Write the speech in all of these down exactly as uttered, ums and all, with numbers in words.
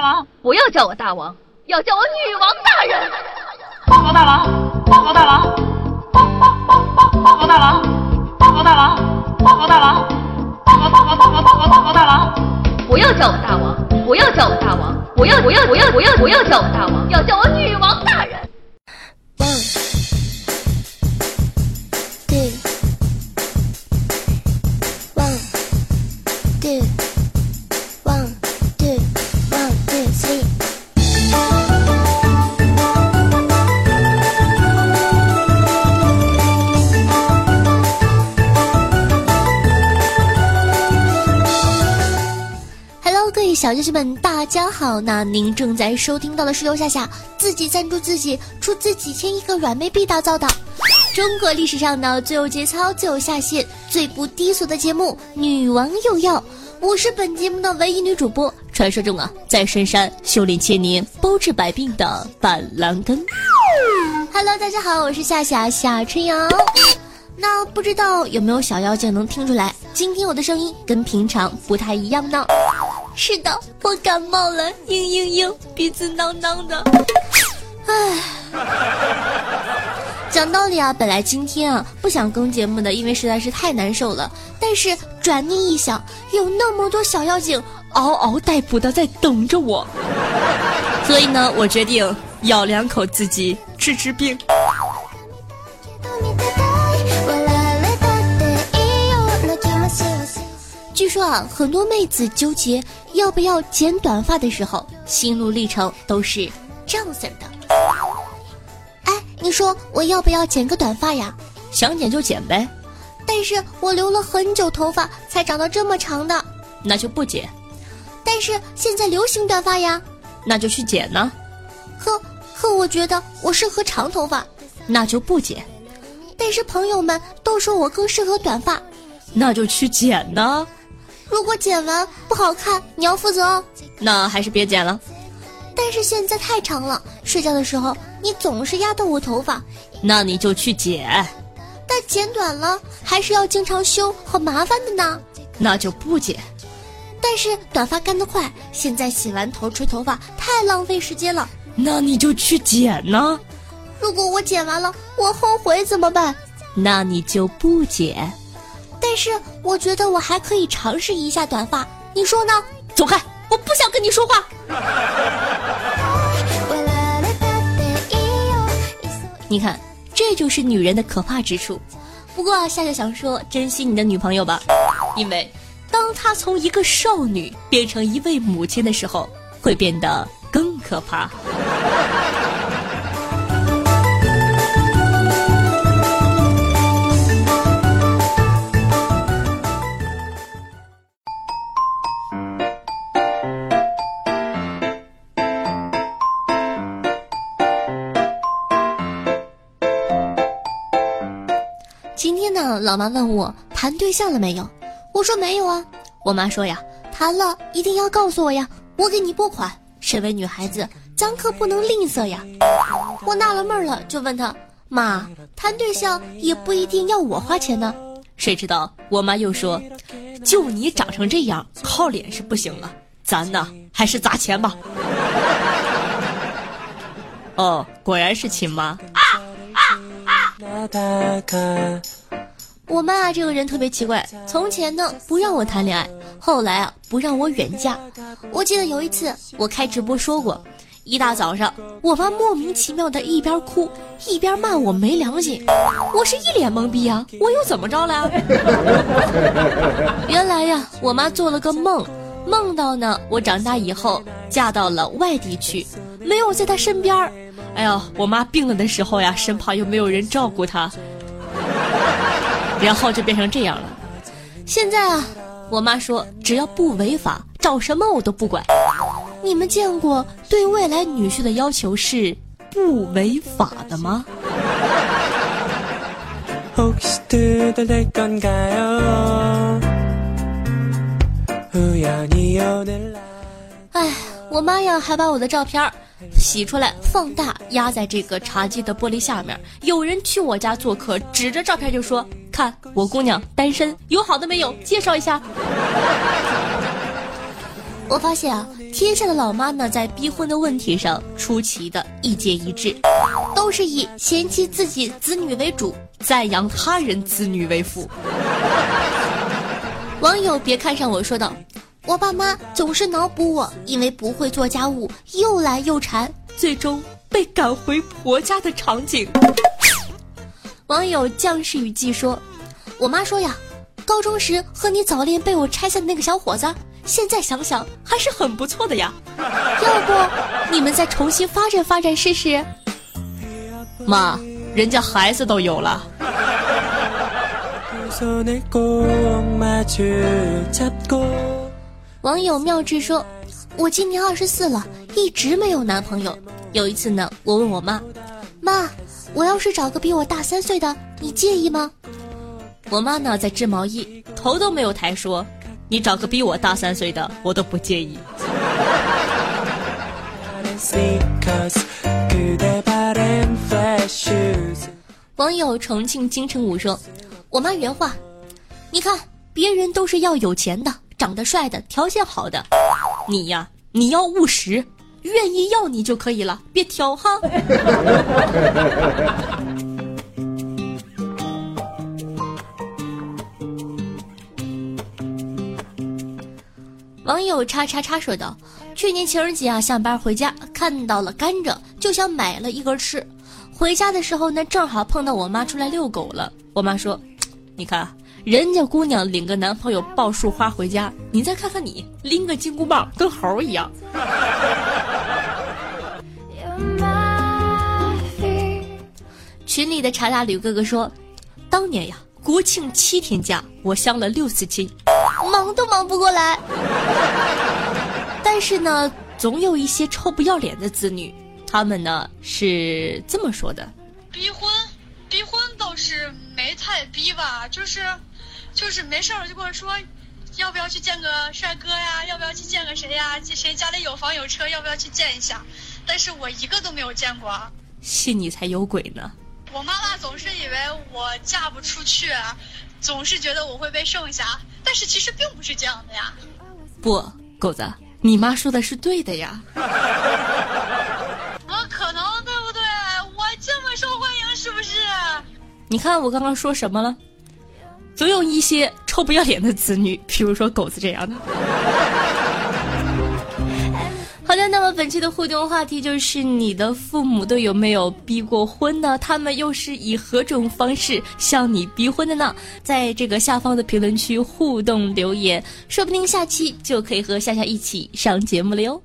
大王，不要叫我大王，要叫我女王大人。报告大王，报告大王，报报报报报告大王，报告大王，报告大王，报告报告报告报告报告大王。不要叫我大王，不要叫我大王，不要不要不要不要不要叫我大王，要叫我女王大人。小知识们，大家好！那您正在收听到的是由夏夏自己赞助自己出资几千亿个软妹币打造的中国历史上呢最有节操、最有下限、最不低俗的节目《女王又要》。我是本节目的唯一女主播，传说中啊在深山修炼千年、包治百病的板蓝根。Hello， 大家好，我是夏夏夏春瑶。那不知道有没有小妖精能听出来，今天我的声音跟平常不太一样呢？是的，我感冒了，嘤嘤嘤，鼻子囔囔的。唉，讲道理啊，本来今天啊不想更节目的，因为实在是太难受了。但是转念一想，有那么多小妖精嗷嗷待哺的在等着我，所以呢，我决定咬两口自己治治病。据说啊，很多妹子纠结要不要剪短发的时候，心路历程都是这样子的。哎，你说我要不要剪个短发呀？想剪就剪呗。但是我留了很久头发才长到这么长的。那就不剪。但是现在流行短发呀。那就去剪呢。可可我觉得我适合长头发。那就不剪。但是朋友们都说我更适合短发。那就去剪呢。如果剪完不好看，你要负责哦。那还是别剪了。但是现在太长了，睡觉的时候你总是压到我头发。那你就去剪。但剪短了还是要经常修，好麻烦的呢。那就不剪。但是短发干得快，现在洗完头吹头发太浪费时间了。那你就去剪呢。如果我剪完了我后悔怎么办？那你就不剪。但是我觉得我还可以尝试一下短发，你说呢？走开，我不想跟你说话。你看，这就是女人的可怕之处。不过啊，夏夏想说，珍惜你的女朋友吧，因为当她从一个少女变成一位母亲的时候，会变得更可怕。今天呢，老妈问我谈对象了没有，我说没有啊。我妈说呀，谈了一定要告诉我呀，我给你拨款。身为女孩子，咱可不能吝啬呀。我纳了闷了，就问她妈，谈对象也不一定要我花钱呢。谁知道我妈又说，就你长成这样，靠脸是不行了，咱呢还是砸钱吧。哦，果然是亲妈。我妈啊，这个人特别奇怪。从前呢，不让我谈恋爱，后来啊，不让我远嫁。我记得有一次，我开直播说过，一大早上，我妈莫名其妙的一边哭一边骂我没良心，我是一脸懵逼啊，我又怎么着了？原来呀，我妈做了个梦，梦到呢，我长大以后嫁到了外地去，没有在她身边儿。哎呦，我妈病了的时候呀，身旁又没有人照顾她，然后就变成这样了。现在啊，我妈说只要不违法，找什么我都不管。你们见过对未来女婿的要求是不违法的吗？哎，我妈呀，还把我的照片儿洗出来放大压在这个茶几的玻璃下面。有人去我家做客，指着照片就说，看我姑娘单身，有好的没有，介绍一下。我发现啊，天下的老妈呢，在逼婚的问题上出奇的意见一致，都是以嫌弃自己子女为主，赞扬他人子女为辅。网友别看上我说道，我爸妈总是脑补我因为不会做家务又懒又馋，最终被赶回婆家的场景。网友将士雨季说，我妈说呀，高中时和你早恋被我拆散的那个小伙子，现在想想还是很不错的呀，要不你们再重新发展发展试试。妈，人家孩子都有了。网友妙智说，我今年二十四了，一直没有男朋友。有一次呢，我问我妈，妈，我要是找个比我大三岁的，你介意吗？我妈呢在织毛衣，头都没有抬说，你找个比我大三岁的，我都不介意。网友重庆金城武说，我妈原话，你看别人都是要有钱的，长得帅的，条件好的，你呀你要务实，愿意要你就可以了，别挑哈。网友叉叉叉说道，去年情人节啊，下班回家看到了甘蔗，就想买了一根吃。回家的时候呢，正好碰到我妈出来遛狗了。我妈说，你看人家姑娘领个男朋友抱束花回家，你再看看你拎个金箍棒跟猴一样。群里的茶大吕哥哥说，当年呀国庆七天假，我相了六次亲，忙都忙不过来。但是呢，总有一些臭不要脸的子女，他们呢是这么说的，逼婚逼婚倒是没太逼吧，就是就是没事儿就跟我说，要不要去见个帅哥呀，要不要去见个谁呀，谁家里有房有车，要不要去见一下，但是我一个都没有见过。信你才有鬼呢。我妈妈总是以为我嫁不出去，总是觉得我会被剩下，但是其实并不是这样的呀。不，狗子，你妈说的是对的呀。我可能对不对？我这么受欢迎是不是？你看我刚刚说什么了？总有一些臭不要脸的子女，比如说狗子这样的。好的，那么本期的互动话题就是你的父母都有没有逼过婚呢？他们又是以何种方式向你逼婚的呢？在这个下方的评论区互动留言，说不定下期就可以和夏夏一起上节目了哟。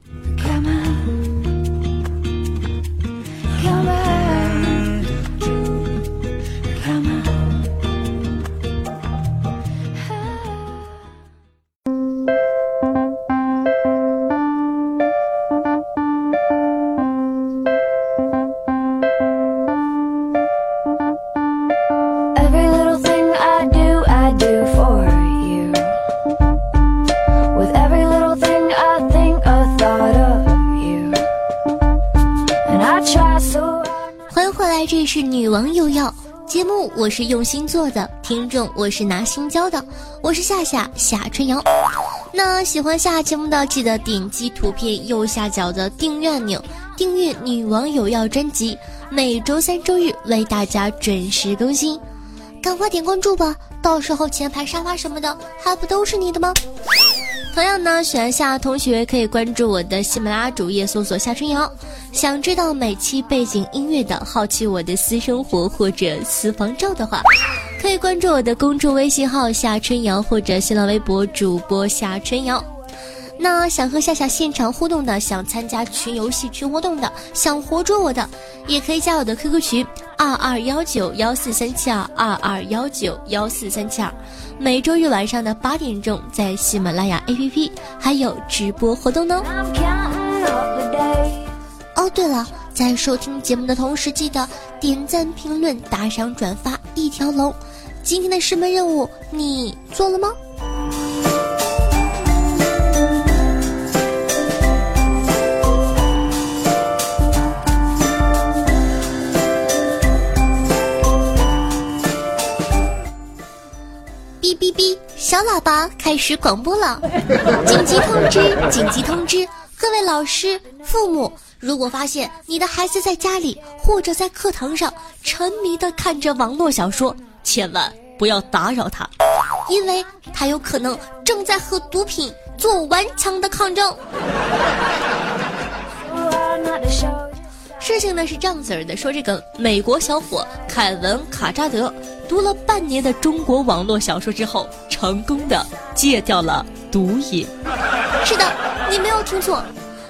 这是女王又要节目，我是用心做的听众，我是拿心教的，我是夏夏夏春瑶。那喜欢下节目的，记得点击图片右下角的订阅按钮，订阅女王又要专辑，每周三周日为大家准时更新，赶快点关注吧，到时候前排沙发什么的还不都是你的吗？同样呢，喜欢夏同学可以关注我的喜马拉雅主页，搜索夏春瑶。想知道每期背景音乐的，好奇我的私生活或者私房照的话，可以关注我的公众微信号夏春瑶，或者新浪微博主播夏春瑶。那想和夏夏现场互动的，想参加群游戏群活动的，想活捉我的，也可以加我的 Q Q 群二二幺九幺四三七二二二幺九幺四三七二。每周日晚上的八点钟，在喜马拉雅 A P P 还有直播活动呢。哦，对了，在收听节目的同时，记得点赞、评论、打赏、转发，一条龙。今天的师门任务你做了吗？哔哔哔，小喇叭开始广播了！紧急通知！紧急通知！位老师、父母，如果发现你的孩子在家里或者在课堂上沉迷地看着网络小说，千万不要打扰他，因为他有可能正在和毒品做顽强的抗争。事情呢是这样子的，说这个美国小伙凯文·卡扎德读了半年的中国网络小说之后，成功的戒掉了毒瘾。是的，你没有听错，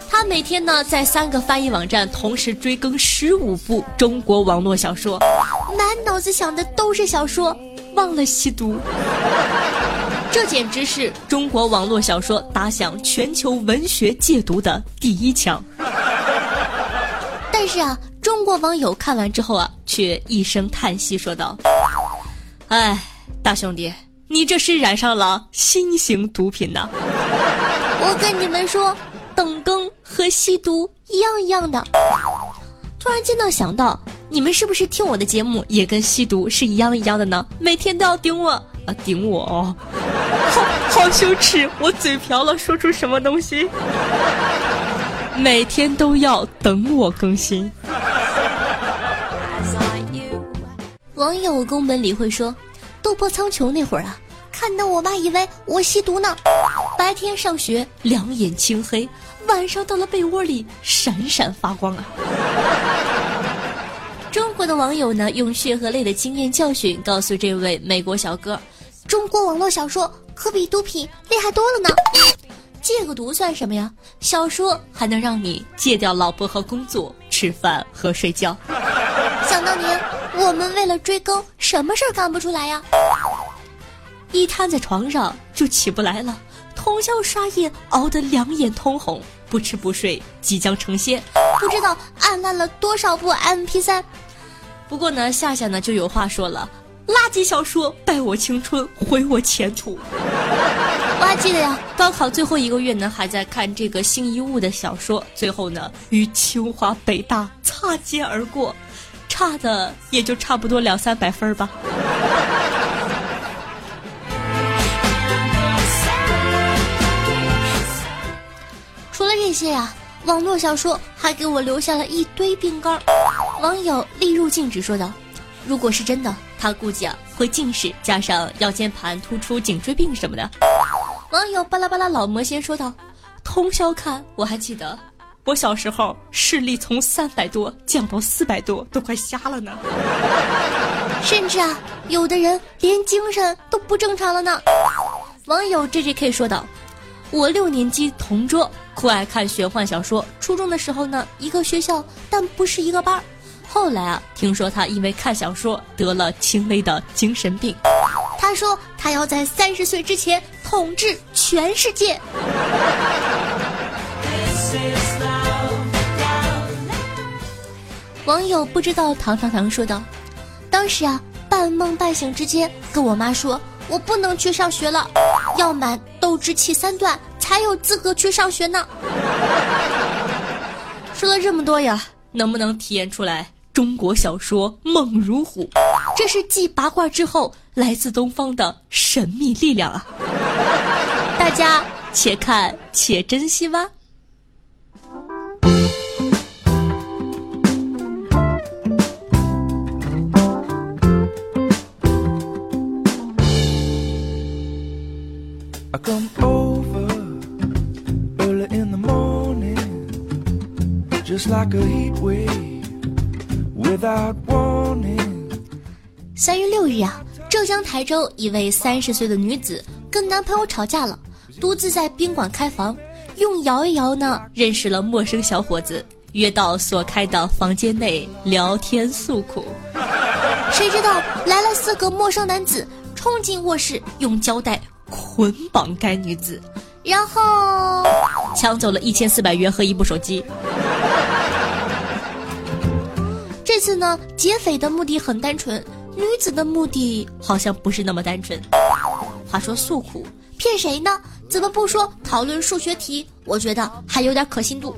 他每天呢在三个翻译网站同时追更十五部中国网络小说，满脑子想的都是小说，忘了吸毒。这简直是中国网络小说打响全球文学戒毒的第一枪。但是啊，中国网友看完之后啊，却一声叹息说道：“哎，大兄弟，你这是染上了新型毒品呐！”我跟你们说，等更和吸毒一样一样的。突然间呢，想到你们是不是听我的节目也跟吸毒是一样一样的呢？每天都要顶我啊，顶我哦，好好羞耻，我嘴瓢了，说出什么东西？每天都要等我更新。网友宫本理惠说，斗破苍穹那会儿啊，看到我妈以为我吸毒呢，白天上学两眼青黑，晚上到了被窝里闪闪发光啊。中国的网友呢用血和泪的经验教训告诉这位美国小哥，中国网络小说可比毒品厉害多了呢。戒个毒算什么呀？小说还能让你戒掉老婆和工作，吃饭和睡觉。想当年，我们为了追更，什么事儿干不出来呀？一瘫在床上就起不来了，通宵刷夜，熬得两眼通红，不吃不睡，即将成仙，不知道按烂了多少部 M P 三。不过呢，夏夏呢就有话说了：垃圾小说，败我青春，毁我前途。我还记得呀，高考最后一个月呢，还在看这个新一物的小说，最后呢，与清华北大擦肩而过，差的也就差不多两三百分吧。除了这些呀、啊，网络小说还给我留下了一堆病根。网友立入静止说道：“如果是真的，他估计啊会近视加上腰间盘突出、颈椎病什么的。”网友巴拉巴拉老魔仙说道：“通宵看，我还记得，我小时候视力从三百多降到四百多，都快瞎了呢。甚至啊，有的人连精神都不正常了呢。”网友 J J K 说道：“我六年级同桌，酷爱看玄幻小说。初中的时候呢，一个学校，但不是一个班。后来啊，听说他因为看小说得了轻微的精神病。他说他要在三十岁之前。”统治全世界。网友不知道唐唐唐说道：“当时啊，半梦半醒之间，跟我妈说，我不能去上学了，要满斗志气三段才有资格去上学呢。”说了这么多呀，能不能体验出来中国小说梦如虎？这是继八卦之后，来自东方的神秘力量啊！大家且看且珍惜吧。三月六日啊，浙江台州一位三十岁的女子跟男朋友吵架了，独自在宾馆开房，用摇一摇呢认识了陌生小伙子，约到所开的房间内聊天诉苦。谁知道来了四个陌生男子，冲进卧室用胶带捆绑该女子，然后抢走了一千四百元和一部手机。这次呢，劫匪的目的很单纯，女子的目的好像不是那么单纯。话说诉苦骗谁呢？怎么不说讨论数学题？我觉得还有点可信度。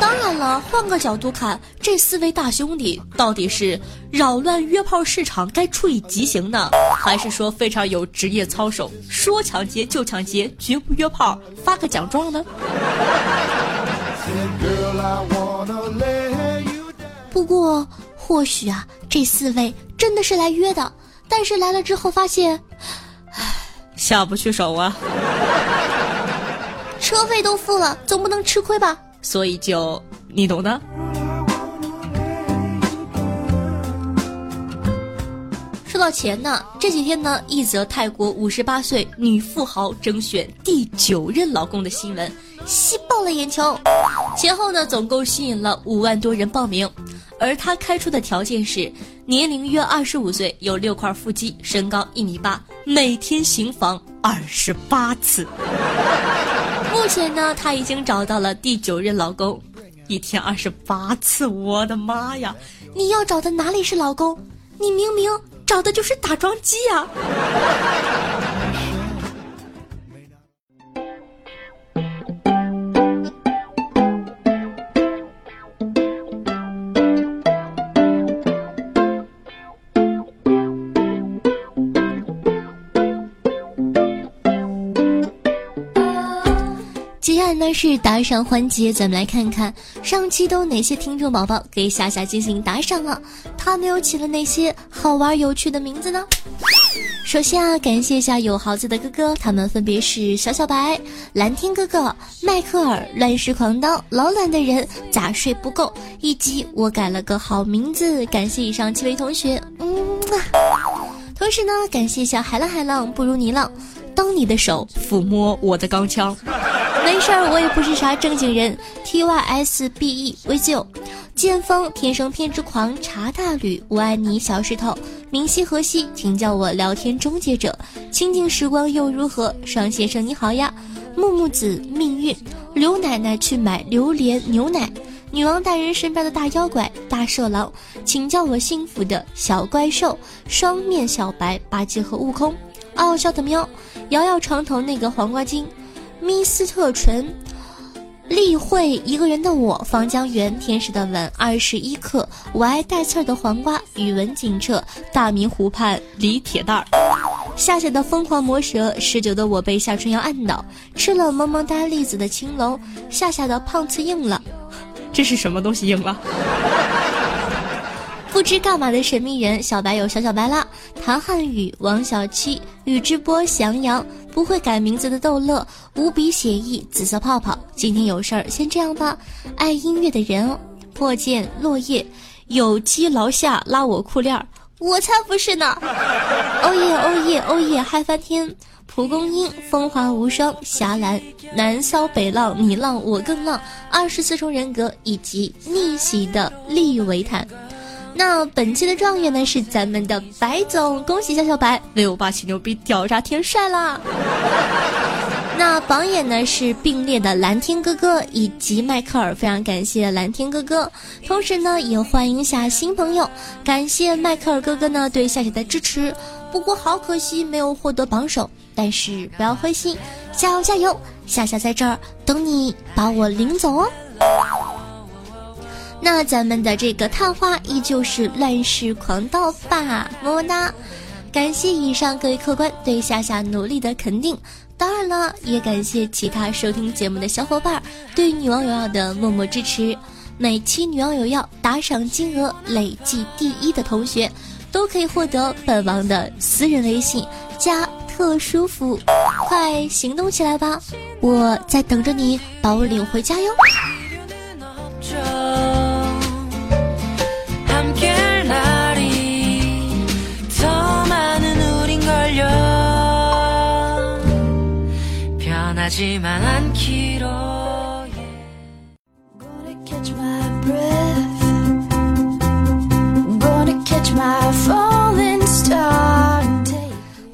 当然了，那换个角度看，这四位大兄弟到底是扰乱约炮市场该处以极刑呢，还是说非常有职业操守，说抢劫就抢劫，绝不约炮，发个奖状呢？不过或许啊，这四位真的是来约的，但是来了之后发现下不去手啊，车费都付了，总不能吃亏吧，所以就你懂的。说到钱呢，这几天呢，一则泰国五十八岁女富豪征选第九任老公的新闻吸爆了眼球。前后呢，总共吸引了五万多人报名，而她开出的条件是年龄约二十五岁，有六块腹肌，身高一米八，每天行房二十八次。目前呢，她已经找到了第九任老公，一天二十八次，我的妈呀！你要找的哪里是老公？你明明找的就是打桩机呀！但是打赏环节，咱们来看看上期都有哪些听众宝宝给夏夏进行打赏了，他们又起了哪些好玩有趣的名字呢？首先啊，感谢一下有豪子的哥哥，他们分别是小小白、蓝天哥哥、迈克尔、乱世狂刀、老懒的人、咋睡不够，以及我改了个好名字。感谢以上七位同学，嗯同时呢，感谢一下海浪海浪不如泥浪，当你的手抚摸我的钢枪。没事儿，我也不是啥正经人。T Y S B E 微旧，剑锋天生偏执狂，茶大吕，我爱你小石头，明夕何夕，请叫我聊天终结者，清静时光又如何？双先生你好呀，木木子命运，刘奶奶去买榴莲牛奶，女王大人身边的大妖怪，大色狼，请叫我幸福的小怪兽，双面小白，八戒和悟空，傲笑的喵，摇摇床头那个黄瓜精。密斯特纯，例会一个人的我，房江源，天使的吻，二十一克，我爱带刺儿的黄瓜，语文警澈，大明湖畔李铁蛋儿，夏夏的疯狂魔蛇，十九的我被夏春瑶按倒，吃了萌萌哒栗子的青龙，夏夏的胖次硬了，这是什么东西硬了？不知干嘛的神秘人，小白有小小白啦，唐汉语，王小七，宇智波翔阳，不会改名字的逗乐，无比写意，紫色泡泡，今天有事儿先这样吧，爱音乐的人哦，破剑落叶，有机劳下拉我裤链，我才不是呢。哦耶哦耶哦耶嗨翻天，蒲公英，风华无双，侠岚，南骚北浪，你浪我更浪，二十四重人格，以及逆袭的利维坦。那本期的状元呢是咱们的白总，恭喜小小白六八七牛逼屌炸天帅啦！那榜眼呢是并列的蓝天哥哥以及迈克尔，非常感谢蓝天哥哥，同时呢也欢迎下新朋友，感谢迈克尔哥哥呢对夏夏的支持，不过好可惜没有获得榜首，但是不要灰心，加油加油，夏夏在这儿等你把我领走哦。那咱们的这个探花依旧是乱世狂盗吧，么么哒！感谢以上各位客官对夏夏努力的肯定，当然了，也感谢其他收听节目的小伙伴对女王有药的默默支持。每期女王有药打赏金额累计第一的同学，都可以获得本王的私人微信加特殊服务，快行动起来吧！我在等着你把我领回家哟。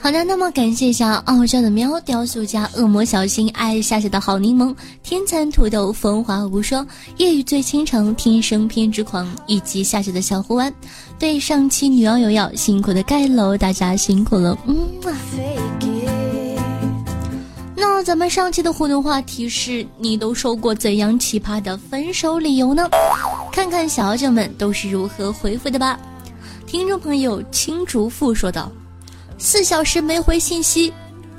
好的，那么感谢一下傲娇的喵、雕塑家、恶魔小新、爱夏夏的好柠檬、天蚕土豆、风华无双、夜雨最倾城、天生偏执狂，以及夏夏的小胡丸。对上期女王有药辛苦的盖楼，大家辛苦了，嗯啊。那咱们上期的互动话题是，你都收过怎样奇葩的分手理由呢？看看小姐们都是如何回复的吧。听众朋友青竹富说道，四小时没回信息，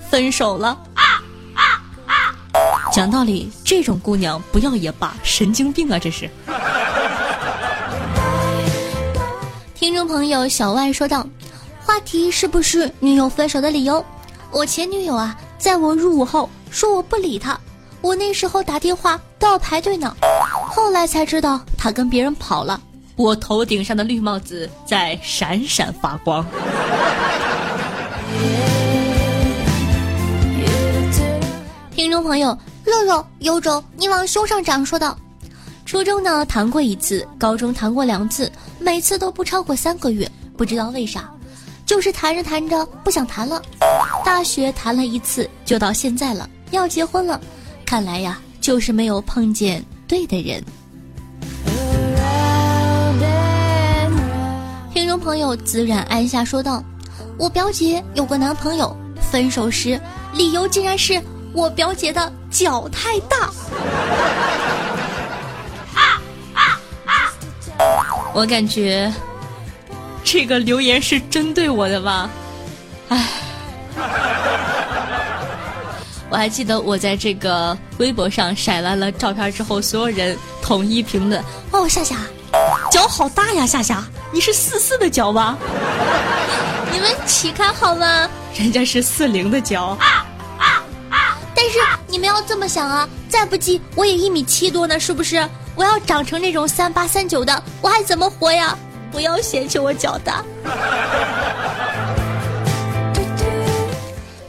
分手了。啊啊啊、讲道理，这种姑娘不要也罢，神经病啊这是。听众朋友小外说道，话题是不是女友分手的理由？我前女友啊，在我入伍后说我不理她，我那时候打电话都要排队呢，后来才知道她跟别人跑了，我头顶上的绿帽子在闪闪发光。听众朋友肉肉有种你往胸上长说道，初中呢谈过一次，高中谈过两次，每次都不超过三个月，不知道为啥，就是谈着谈着不想谈了，大学谈了一次就到现在了，要结婚了，看来呀就是没有碰见对的人。听众朋友自然按下说道，我表姐有个男朋友，分手时理由竟然是我表姐的脚太大。啊啊啊、我感觉这个留言是针对我的吧。唉，我还记得我在这个微博上晒完了照片之后，所有人统一评论，哦，夏夏脚好大呀，夏夏你是四四的脚吧？你们起开好吗？人家是四零的脚。啊啊啊、但是你们要这么想啊，再不济我也一米七多呢，是不是？我要长成那种三八三九的，我还怎么活呀？不要嫌弃我脚大。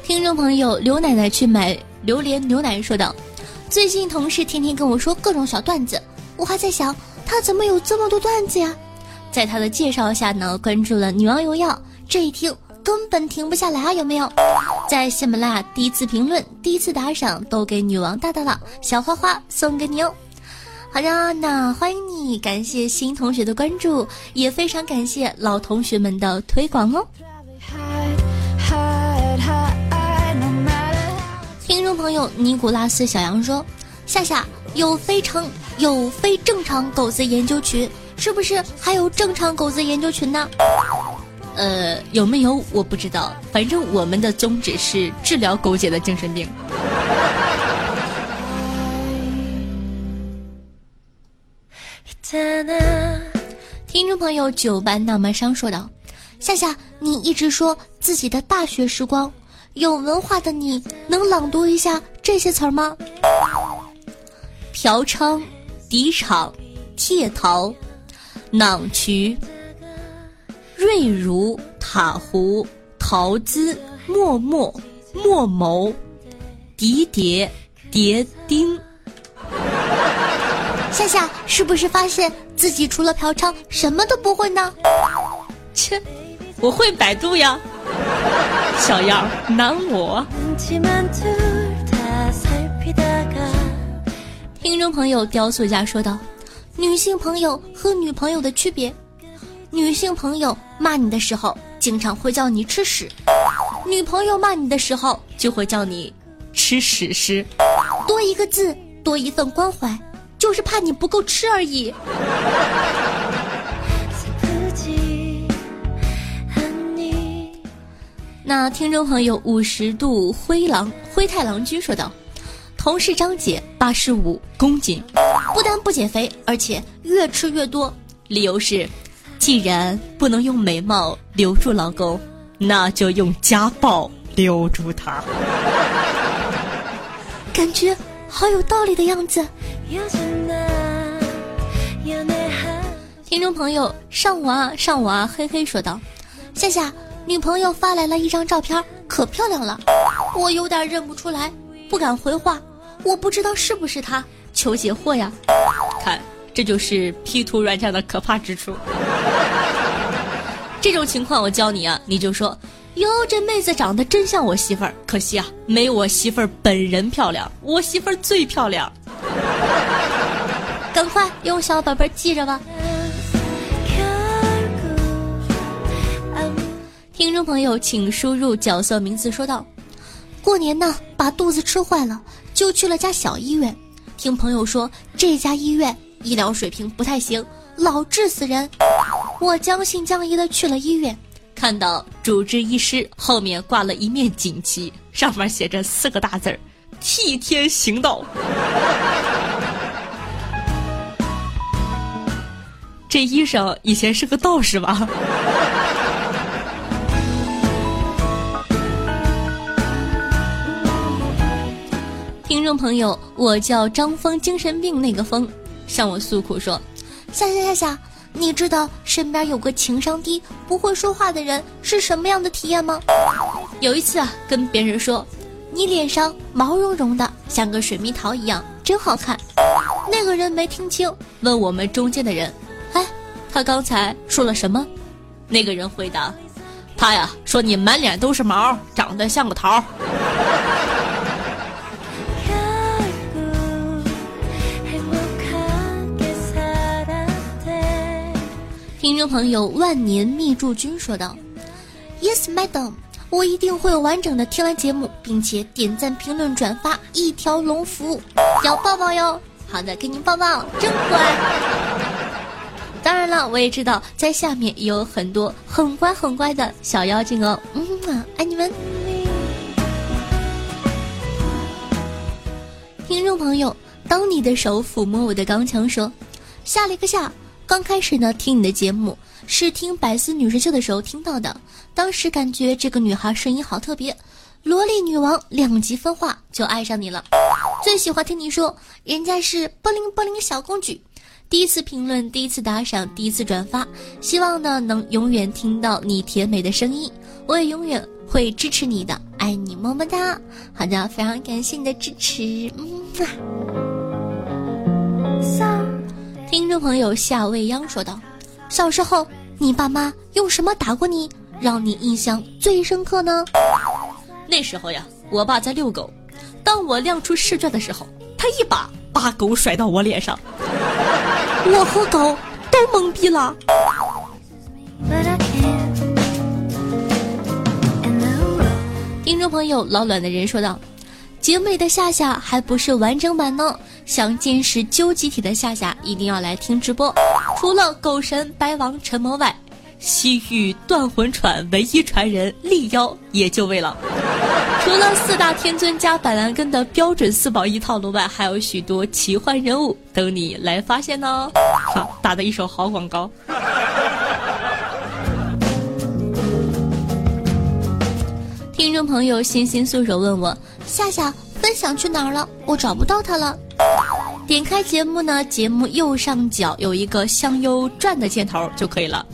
听众朋友刘奶奶去买榴莲牛奶说道，最近同事天天跟我说各种小段子，我还在想他怎么有这么多段子呀。在他的介绍下呢，关注了女王有药，这一听根本停不下来啊，有没有？在喜马拉雅第一次评论第一次打赏都给女王大大了，小花花送给你哦。好的，那欢迎你，感谢新同学的关注，也非常感谢老同学们的推广哦。听众朋友尼古拉斯小杨说，夏夏有非常有非正常狗子研究群，是不是还有正常狗子研究群呢？呃，有没有我不知道，反正我们的宗旨是治疗狗姐的精神病。听众朋友九班那么伤说道，夏夏你一直说自己的大学时光，有文化的你能朗读一下这些词吗？嫖娼、敌场、铁陶、囊渠、瑞如、塔湖、桃资、默默、默谋、敌蝶、蝶丁。夏夏是不是发现自己除了嫖娼什么都不会呢？切，我会百度呀，小样难我。听众朋友雕塑家说道，女性朋友和女朋友的区别，女性朋友骂你的时候经常会叫你吃屎，女朋友骂你的时候就会叫你吃屎屎，多一个字多一份关怀，就是怕你不够吃而已。那听众朋友五十度灰狼灰太狼君说道，同事张姐八十五公斤，不但不减肥，而且越吃越多，理由是既然不能用美貌留住老公，那就用家暴留住他。感觉好有道理的样子。听众朋友上娃上娃嘿嘿说道，夏夏女朋友发来了一张照片，可漂亮了，我有点认不出来，不敢回话，我不知道是不是她，求解惑呀。看，这就是 P 图软件的可怕之处。这种情况我教你啊，你就说哟，这妹子长得真像我媳妇儿，可惜啊没我媳妇儿本人漂亮，我媳妇儿最漂亮。赶快用小本本记着吧。听众朋友请输入角色名字说道，过年呢把肚子吃坏了，就去了家小医院。听朋友说这家医院医疗水平不太行，老治死人。我将信将疑的去了医院，看到主治医师后面挂了一面锦旗，上面写着四个大字儿：替天行道。这医生以前是个道士吧？听众朋友，我叫张峰，精神病那个峰，向我诉苦说：夏夏夏夏，你知道身边有个情商低不会说话的人是什么样的体验吗？有一次啊，跟别人说你脸上毛茸茸的，像个水蜜桃一样，真好看。那个人没听清，问我们中间的人：哎，他刚才说了什么？那个人回答：他呀，说你满脸都是毛，长得像个桃。听众朋友万年密祝君说道： Yes madam， 我一定会完整的听完节目，并且点赞评论转发一条龙服务，要抱抱哟。好的，给您抱抱，真乖。当然了，我也知道在下面也有很多很乖很乖的小妖精哦，嗯啊，爱你们。听众朋友当你的手抚摸我的钢枪说：下了一个下，刚开始呢听你的节目是听百思女神秀的时候听到的，当时感觉这个女孩声音好特别，萝莉女王两极分化，就爱上你了。最喜欢听你说人家是波灵波灵小公举。第一次评论，第一次打赏，第一次转发，希望呢能永远听到你甜美的声音，我也永远会支持你的，爱你么么哒。好的，非常感谢你的支持，嗯啊。听众朋友夏未央说道：小时候你爸妈用什么打过你，让你印象最深刻呢？那时候呀，我爸在遛狗，当我亮出试卷的时候，他一把把狗甩到我脸上，我和狗都懵逼了。听众朋友老卵的人说道：节目里的夏夏还不是完整版呢，想见识究极体的夏夏一定要来听直播，除了狗神白王陈魔外，西域断魂传唯一传人力妖也就位了。除了四大天尊加板蓝根的标准四宝一套路外，还有许多奇幻人物等你来发现呢。好、啊、打的一手好广告。听众朋友欣欣素手问我：夏夏分享去哪儿了？我找不到他了。点开节目呢，节目右上角有一个向右转的箭头就可以了。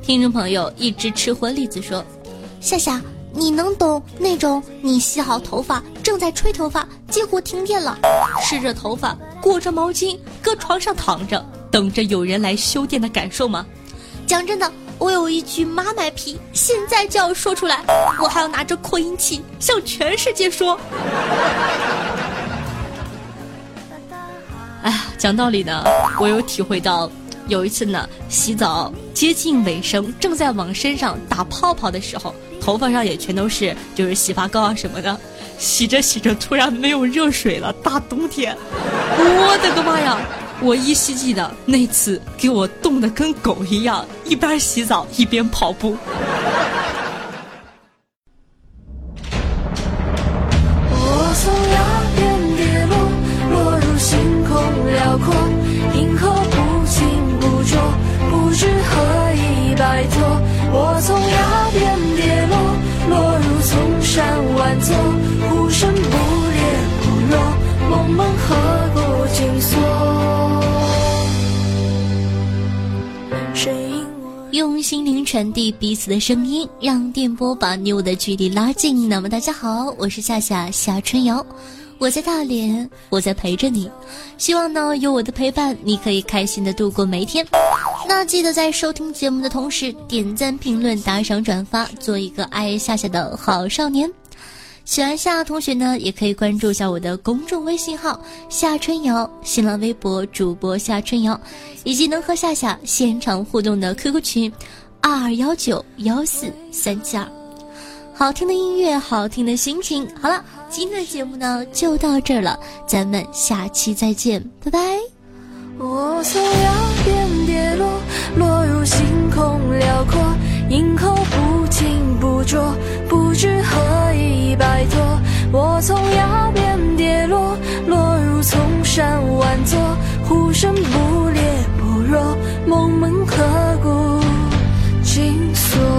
听众朋友一直吃荤栗子说：夏夏，你能懂那种你洗好头发正在吹头发，结果停电了，湿着头发裹着毛巾搁床上躺着等着有人来修电的感受吗？讲真的，我有一句妈卖批，现在就要说出来，我还要拿着扩音器向全世界说。哎呀，讲道理呢，我有体会到，有一次呢，洗澡接近尾声，正在往身上打泡泡的时候，头发上也全都是就是洗发膏啊什么的，洗着洗着突然没有热水了，大冬天，我的个妈呀！我依稀记得那次给我冻得跟狗一样，一边洗澡一边跑步。我从遥远跌落，落入星空辽阔，影后不清不浊，不知何以摆脱。我从遥远跌落，落入丛山万座，孤身不烈不落，梦梦何故紧锁。用心灵传递彼此的声音，让电波把你我的距离拉近。那么大家好，我是夏夏夏春瑶，我在大连，我在陪着你，希望呢有我的陪伴你可以开心的度过每一天。那记得在收听节目的同时点赞评论打赏转发，做一个爱夏夏的好少年。喜欢夏同学呢，也可以关注一下我的公众微信号夏春瑶，新浪微博主播夏春瑶，以及能和夏夏现场互动的 Q Q 群二二一九一四三七二。好听的音乐，好听的心情。好了，今天的节目呢就到这儿了，咱们下期再见，拜拜。我所要便跌落，落入星空辽阔，影后不停不着，不知何以摆脱。我从崖边跌落，落入丛山万座，呼声不烈不弱，梦门何故紧锁。